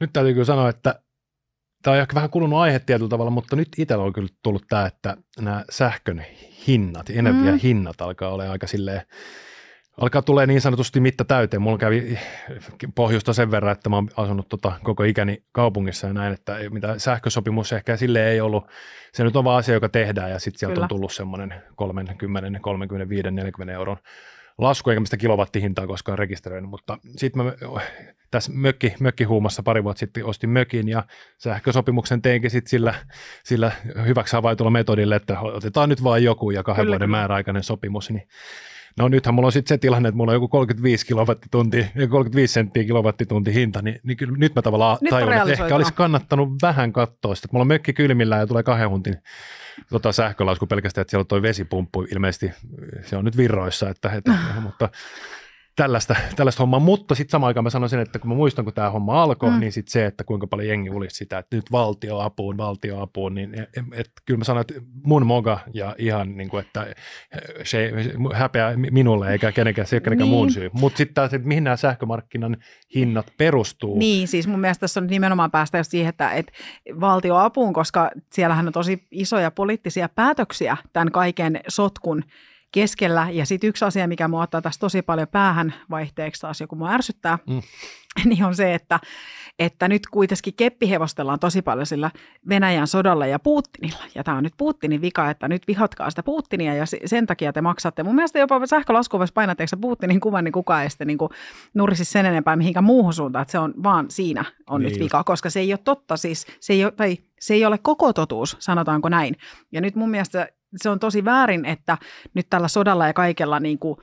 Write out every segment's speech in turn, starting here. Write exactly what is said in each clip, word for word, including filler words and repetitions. Nyt täytyy kyllä sanoa, että tämä on ehkä vähän kulunut aihe tietyllä tavalla, mutta nyt itsellä on kyllä tullut tämä, että nämä sähkön hinnat, energian mm. hinnat alkaa olemaan aika silleen, alkaa tulee niin sanotusti mitta täyteen. Mulla kävi pohjusta sen verran, että mä oon asunut tota koko ikäni kaupungissa ja näin, että mitä sähkösopimus ehkä silleen ei ollut. Se nyt on vaan asia, joka tehdään ja sitten sieltä kyllä on tullut semmoinen kolmekymmentä, kolmekymmentäviisi, neljäkymmentä euron lasku, eikä mistä kilowattihintaa koskaan rekisteröinyt, mutta sitten mä tässä mökki, mökkihuumassa pari vuotta sitten ostin mökin ja sähkösopimuksen teinkin sitten sillä, sillä hyväksi havaitulla metodilla, että otetaan nyt vaan joku ja kahden vuoden määräaikainen sopimus, niin no nythän mulla on sitten se tilanne, että mulla on joku kolmekymmentäviisi senttiä kilowattitunti hinta, niin, niin kyllä nyt mä tavallaan tajuan, että ehkä olisi kannattanut vähän katsoa sitä. Mulla on mökki kylmillään ja tulee kahden huntin tota, sähkölasku pelkästään, että siellä on toi vesipumppu ilmeisesti, se on nyt virroissa, että, että, mutta tällaista, tällaista hommaa. Mutta sitten samaan aikaan mä sanon sen, että kun mä muistan, kun tämä homma alkoi, mm. niin sitten se, että kuinka paljon jengi ulisi sitä, että nyt valtioapuun, valtioapuun, niin et, et, kyllä mä sanon, että mun moga ja ihan niin kuin, että se häpeä minulle eikä kenenkään, se ei ole kenenkään niin mun syy. Mutta sitten että mihin nämä sähkömarkkinan hinnat perustuu. Niin, siis mun mielestä tässä on nimenomaan päästä just siihen, että et valtioapuun, koska siellähän on tosi isoja poliittisia päätöksiä tämän kaiken sotkun keskellä. Ja sitten yksi asia, mikä mua ottaa tässä tosi paljon päähän vaihteeksi taas, joku mua ärsyttää, mm. niin on se, että, että nyt kuitenkin keppihevostellaan tosi paljon sillä Venäjän sodalla ja Putinilla. Ja tämä on nyt Putinin vika, että nyt vihatkaa sitä Putinia ja sen takia te maksatte. Mun mielestä jopa sähkölaskuuvassa painatteeksi Putinin kuvan, niin kukaan ei sitten niin nurisi sen enempää mihinkään muuhun suuntaan. Että se on vaan siinä on niin nyt vika, koska se ei ole totta siis, se ei ole, tai se ei ole koko totuus, sanotaanko näin. Ja nyt mun mielestä se on tosi väärin, että nyt tällä sodalla ja kaikella niin kuin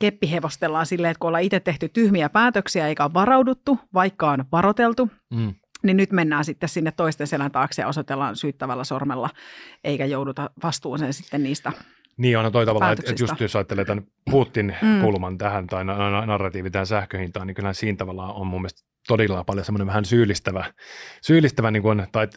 keppihevostellaan silleen, että kun ollaan itse tehty tyhmiä päätöksiä eikä ole varauduttu, vaikka on varoteltu, mm. niin nyt mennään sitten sinne toisten selän taakse ja osoitellaan syyttävällä sormella, eikä jouduta vastuuseen sitten niistä. Niin on toi tavallaan, että just jos ajattelee tämän Putin kulman mm. tähän tai narratiivi tähän sähköhintaan, niin kyllähän siinä tavallaan on mun mielestä todella paljon semmoinen vähän syyllistävä, syyllistävä niin kuin, tai,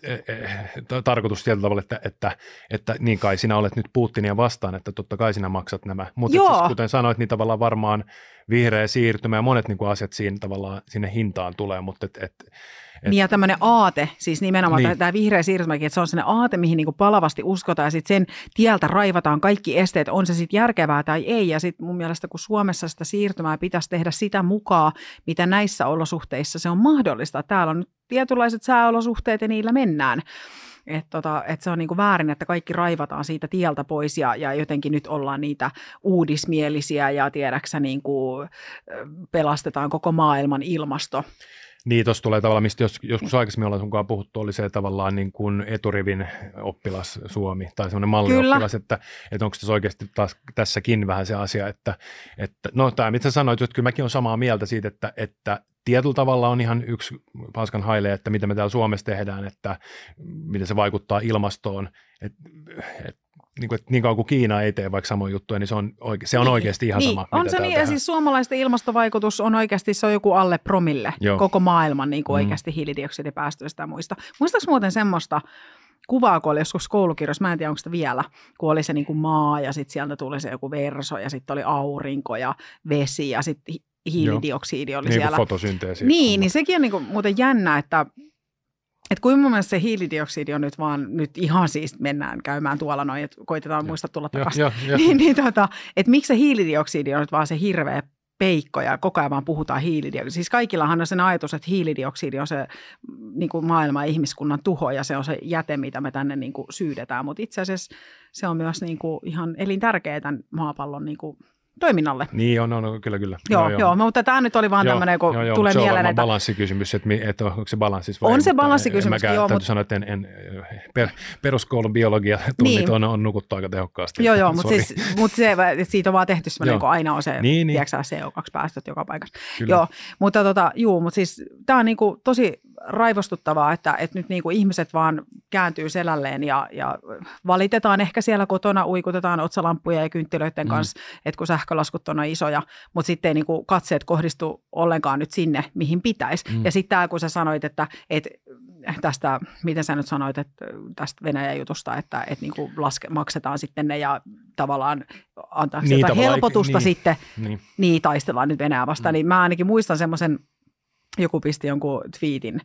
tai tarkoitus tietyllä tavalla, että, että, että niin kai sinä olet nyt Putinia vastaan, että totta kai sinä maksat nämä. Mutta siis, kuten sanoit, niin tavallaan varmaan vihreä siirtymä ja monet niin kuin asiat siinä tavallaan sinne hintaan tulee, mutta et, et, et, niin ja tämmöinen aate, siis nimenomaan niin tämä vihreä siirtymäkin, että se on sellainen aate, mihin niin kuin palavasti uskotaan ja sitten sen tieltä raivataan kaikki esteet, on se sitten järkevää tai ei. Ja sitten mun mielestä, kun Suomessa sitä siirtymää pitäisi tehdä sitä mukaan, mitä näissä olosuhteissa se on mahdollista. Täällä on nyt tietynlaiset sääolosuhteet ja niillä mennään. Että tota, et se on niinku väärin, että kaikki raivataan siitä tieltä pois ja, ja jotenkin nyt ollaan niitä uudismielisiä ja tiedäksä niinku pelastetaan koko maailman ilmasto. Niin, tuossa tulee tavallaan, mistä jos, joskus aikaisemmin ollaan sunkaan puhuttu, oli se tavallaan niin kuin eturivin oppilas Suomi tai semmoinen mallioppilas, että, että onko tässä oikeasti taas tässäkin vähän se asia, että, että no tämä mitä sanoit, että kyllä mäkin olen samaa mieltä siitä, että, että tietyllä tavalla on ihan yksi paskan haile, että mitä me täällä Suomessa tehdään, että miten se vaikuttaa ilmastoon, että et, niin, kuin, niin kauan kuin Kiina ei tee vaikka samoja juttuja, niin se on, oike- se on oikeasti ihan sama. Niin, on se niin, ja siis suomalaisten ilmastovaikutus on oikeasti, se on joku alle promille Joo. koko maailman niin kuin mm. oikeasti hiilidioksidipäästöistä ja muista. Muistaaks muuten semmoista kuvaa, kun oli joskus koulukirjoissa, mä en tiedä onko sitä vielä, kun oli se niin kuin maa ja sitten sieltä tuli se joku verso ja sitten oli aurinko ja vesi ja sitten hiilidioksidi oli niin siellä. Niin kuin fotosynteesi. Niin, niin sekin on niin kuin muuten jännä, että että kun mun mielestä se hiilidioksidi on nyt vaan, nyt ihan siis mennään käymään tuolla noin, että koitetaan muista tulla takaisin, niin, niin tota, että miksi se hiilidioksidi on nyt vaan se hirveä peikko ja koko ajan vaan puhutaan hiilidioksidi. Siis kaikillahan on sen ajatus, että hiilidioksidi on se niin kuin maailman ja ihmiskunnan tuho ja se on se jäte, mitä me tänne niin kuin syydetään, mutta itse asiassa se on myös niin kuin ihan elintärkeä tämän maapallon niin kuin toiminnalle. Niin on, on kyllä, kyllä. Joo, joo, joo. joo mutta tämä nyt oli vaan tämmöinen, kun joo, joo, tulee mieleen, että se on balanssikysymys, että et onko se balanssissa vai on se balanssikysymys, joo. Täytyy mutta sanoa, että en, en, per, peruskoulun biologiatunnit niin on, on nukuttu aika tehokkaasti. Joo, joo, mutta siis, mut se, siitä on vaan tehty semmoinen, kun aina on se, niin, niin. tiedätkö C O kaksi -päästöt joka paikassa. Kyllä. Joo, mutta tota, juu, mutta siis tämä on niinku tosi raivostuttavaa, että, että nyt niinku ihmiset vaan kääntyy selälleen ja, ja valitetaan ehkä siellä kotona, uikutetaan otsalampuja ja kynttilöiden mm. kanssa, että kun sähkölaskut on isoja, mutta sitten ei niinku katseet kohdistu ollenkaan nyt sinne, mihin pitäisi. Mm. Ja sitten tämä, kun sä sanoit, että et tästä, miten sä nyt sanoit, että tästä Venäjän jutusta, että et niinku laske, maksetaan sitten ne ja tavallaan antaa niin, helpotusta niin, sitten, niin. niin taistellaan nyt Venäjää vastaan. Mm. Niin mä ainakin muistan semmoisen, joku pisti jonkun twiitin,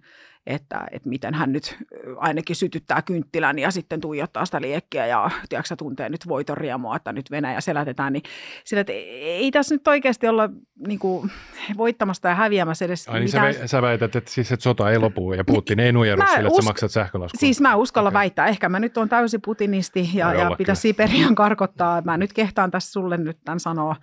että, että miten hän nyt ainakin sytyttää kynttilän ja sitten tuijottaa sitä liekkiä ja tiiäksä, tuntee nyt voiton riemua, että nyt Venäjä selätetään. Niin sillä, että ei tässä nyt oikeasti olla niin kuin, voittamassa ja häviämässä edes Ai, mitään. Niin sä, sä väität, että, siis, että sota ei lopu ja Putin ei nujeru sillä, että sä maksat sähkölaskua. Siis mä uskalla okay. väittää. Ehkä mä nyt oon täysi putinisti ja, ja pitää Siperian karkottaa. Mä nyt kehtaan tässä sulle nyt tämän sanoa.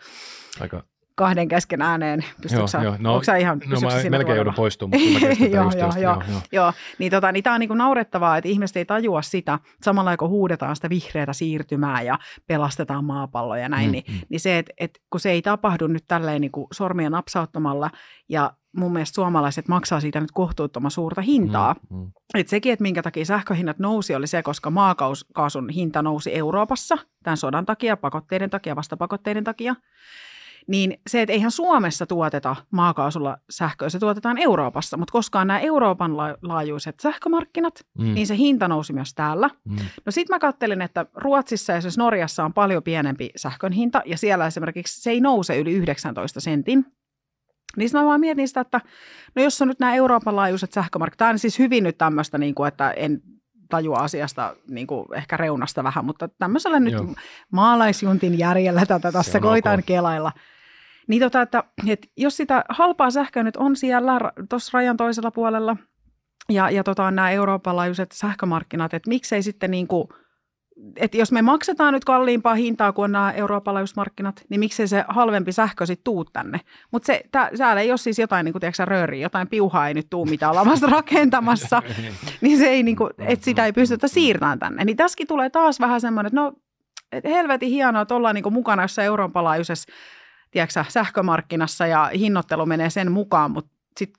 Aika. Kahden kesken ääneen, pystytkö joo, no, onko sä ihan, pystytkö no, mä melkein tuolla? Joudun poistumaan, mutta mä joo, joo, joo, joo, joo. joo, niin, tota, niin tämä on niin kuin naurettavaa, että ihmiset ei tajua sitä, samalla kun huudetaan sitä vihreätä siirtymää ja pelastetaan maapalloa ja näin, mm, niin, mm. niin se, että et, kun se ei tapahdu nyt tälleen niin kuin sormia napsauttamalla ja mun mielestä suomalaiset maksaa siitä nyt kohtuuttoman suurta hintaa. Mm, mm. Että sekin, että minkä takia sähköhinnat nousi, oli se, koska maakaasun hinta nousi Euroopassa tämän sodan takia, pakotteiden takia, vastapakotteiden takia. Niin se, että eihän Suomessa tuoteta maakaasulla sähköä, se tuotetaan Euroopassa, mutta koskaan nämä Euroopan laajuiset sähkömarkkinat, mm. niin se hinta nousi myös täällä. Mm. No sit mä kattelin, että Ruotsissa ja esimerkiksi Norjassa on paljon pienempi sähkön hinta, ja siellä esimerkiksi se ei nouse yli yhdeksäntoista sentin. Niin mä vaan mietin sitä, että no jos on nyt nämä Euroopan laajuiset sähkömarkkinat, tämä on siis hyvin nyt tämmöistä, niin kuin, että en tajua asiasta niin kuin ehkä reunasta vähän, mutta tämmöisellä nyt Joo. maalaisjuntin järjellä tätä tässä koitan okay. kelailla. Niin tota, että, että jos sitä halpaa sähköä nyt on siellä tuossa rajan toisella puolella ja, ja tota, nämä Euroopan laajuiset sähkömarkkinat, että miksei sitten niin kuin, että jos me maksetaan nyt kalliimpaa hintaa kuin nämä Euroopan laajuiset markkinat, niin miksei se halvempi sähkö sitten tuu tänne. Mutta se, täällä ei ole siis jotain, niin kuin tiedätkö sä, rööriä, jotain piuhaa ei nyt tuu, mitä ollaan vasta rakentamassa, niin se ei niin kuin, että sitä ei pystytä siirtämään tänne. Niin tässäkin tulee taas vähän semmoinen, että no et helvetin hienoa, että ollaan niin kuin mukana jossain Euroopan laajuisessa tiedätkö, sähkömarkkinassa ja hinnoittelu menee sen mukaan, mutta sit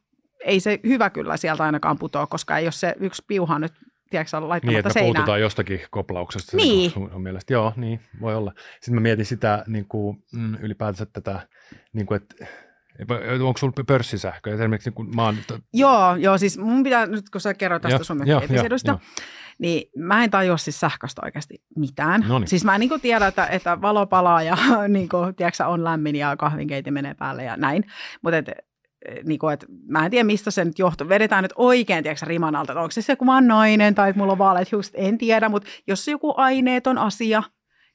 ei se hyvä kyllä sieltä ainakaan putoa, koska ei ole se yksi piuha nyt tiedätkö, laittamatta niin, että seinään. Puututaan jostakin koplauksesta. Niin. On, on mielestä. Joo, niin voi olla. Sitten mä mietin sitä niin kuin, ylipäätänsä tätä, niin kuin, että onko sulla pörssisähköä? Esimerkiksi niin kuin maan... Joo, joo, siis mun pitää nyt, kun sä kerroit tästä sun episedusta, niin mä en tajua siis sähköstä oikeasti mitään. Noniin. Siis mä en niin tiedä, että, että valo palaa ja niin kuin, tiedätkö, on lämmin ja kahvinkeiti menee päälle ja näin. Mutta et, niin kuin, et, mä en tiedä, mistä se nyt johtuu. Vedetään nyt oikein tiedätkö, riman alta, onko se se, kun mä oon nainen tai että mulla on vaaleat hiukset, en tiedä. Mutta jos joku aineeton asia,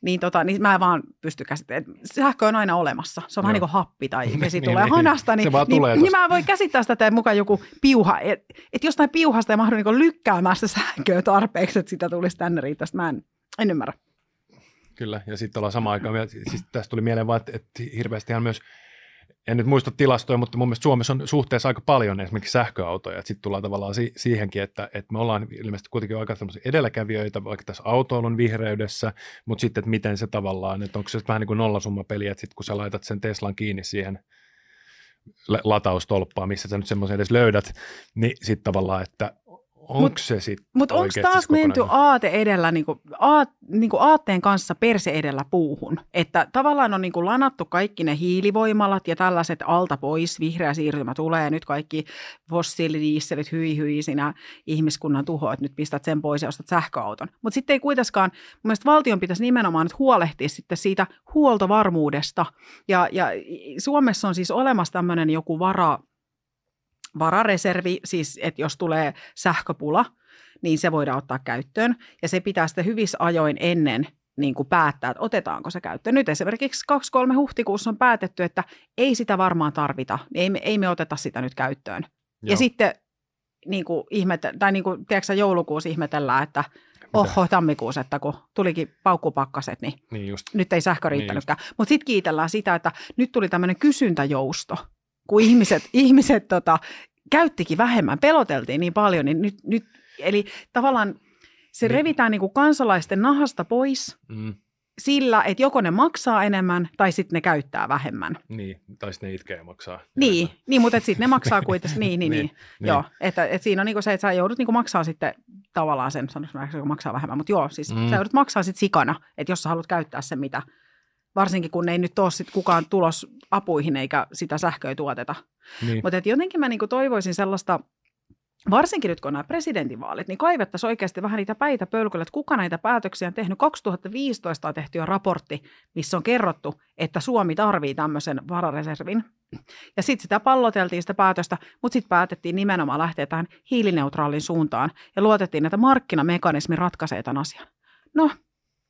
niin, tota, niin mä en vaan pysty käsittämään. Sähkö on aina olemassa. Se on Joo. vähän niin kuin happi tai vesi tulee niin, hanasta. Niin, niin, tulee niin, niin mä voin käsittää sitä, että mukaan joku piuha. Että et jostain piuhasta ei mahdu niin lykkäämään sitä sähköä tarpeeksi, että sitä tulisi tänne riittävästi. Mä en, en ymmärrä. Kyllä, ja sitten ollaan samaan aikaan. Siis tästä tuli mieleen vaan, että, että hirveästihan myös, en nyt muista tilastoja, mutta mun mielestä Suomessa on suhteessa aika paljon esimerkiksi sähköautoja. Sitten tullaan tavallaan si- siihenkin, että, että me ollaan ilmeisesti kuitenkin aika tämmöisiä edelläkävijöitä, vaikka tässä autoilun vihreydessä, mutta sitten, että miten se tavallaan, että onko se vähän niin kuin nollasummapeli, että sitten kun sä laitat sen Teslan kiinni siihen lataustolppaan, missä sä nyt semmoisen edes löydät, niin sitten tavallaan, että onko se sitten oikeasti Mutta onko taas menty aate edellä, niin kuin, aat, niin kuin aatteen kanssa perse edellä puuhun? Että tavallaan on niin kuin lanattu kaikki ne hiilivoimalat ja tällaiset alta pois, vihreä siirtymä tulee ja nyt kaikki fossiilidieselit, hyi hyi sinä ihmiskunnan tuho, että nyt pistät sen pois ja ostat sähköauton. Mutta sitten ei kuitenkaan, mun mielestä valtion pitäisi nimenomaan nyt huolehtia sitten siitä huoltovarmuudesta. Ja, ja Suomessa on siis olemassa tämmöinen joku vara, varareservi, siis että jos tulee sähköpula, niin se voidaan ottaa käyttöön ja se pitää sitten hyvissä ajoin ennen niin kuin päättää, että otetaanko se käyttöön. Nyt esimerkiksi kaksi kolme huhtikuussa on päätetty, että ei sitä varmaan tarvita, niin ei me, ei me oteta sitä nyt käyttöön. Joo. Ja sitten niin kuin ihmetä, tai niin kuin, tiedätkö, joulukuussa ihmetellään, että oho, tammikuussa, että kun tulikin paukkupakkaset, niin, niin nyt ei sähkö riittänytkään. Niin mutta sitten kiitellään sitä, että nyt tuli tämmöinen kysyntäjousto, kun ihmiset, ihmiset tota, käyttikin vähemmän, peloteltiin niin paljon, niin nyt, nyt eli tavallaan se niin. revitään niin kuin kansalaisten nahasta pois mm. sillä, että joko ne maksaa enemmän tai sitten ne käyttää vähemmän. Niin, tai sitten ne itkee maksaa. Niin, niin mutta sitten ne maksaa kuitenkin, niin, niin, niin, niin, niin. Joo, että et siinä on niin kuin se, että sä joudut niin maksaa sitten tavallaan sen, sanoisin, kun maksaa vähemmän, mutta joo, siis mm. sä joudut maksaa sitten sikana, että jos sä haluat käyttää sen mitä. Varsinkin, kun ei nyt ole sit kukaan tulos apuihin eikä sitä sähköä tuoteta. Niin. Mutta jotenkin mä niinku toivoisin sellaista varsinkin nyt kun on nämä presidentinvaalit, niin kaivettaisiin oikeasti vähän niitä päitä pölkyllä, että kuka näitä päätöksiä on tehnyt. kaksituhattaviisitoista on tehty jo raportti, missä on kerrottu, että Suomi tarvitsee tämmöisen varareservin. Ja sitten sitä palloteltiin sitä päätöstä, mutta sitten päätettiin nimenomaan lähteä tähän hiilineutraalin suuntaan ja luotettiin, että markkinamekanismi ratkaisee tämän asian. No,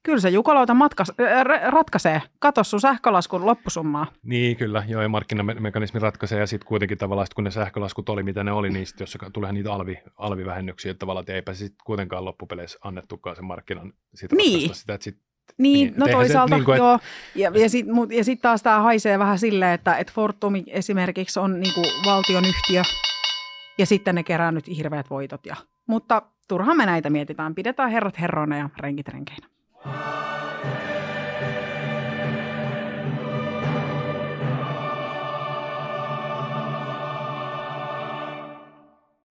kyllä se jukolauta matkas, äh, ratkaisee. Kato sun sähkölaskun loppusummaa. Niin, kyllä. Joo, ja markkinamekanismi ratkaisee. Ja sitten kuitenkin tavallaan, kun ne sähkölaskut oli, mitä ne oli, niin sitten jos tuleehan niitä alvi, alvivähennyksiä, että tavallaan, että eipä se sitten kuitenkaan loppupeleissä annettukaan sen markkinan sitä niin. Sitä, että sit, niin, niin, no toisaalta, se, niin kuin, joo. Et... Ja, ja sitten sit taas tämä haisee vähän silleen, että et Fortum esimerkiksi on niin kuin valtionyhtiö, ja sitten ne kerää nyt hirveät voitot. Ja, mutta turhaan me näitä mietitään. Pidetään herrat herroina ja renkit renkeinä. Wow.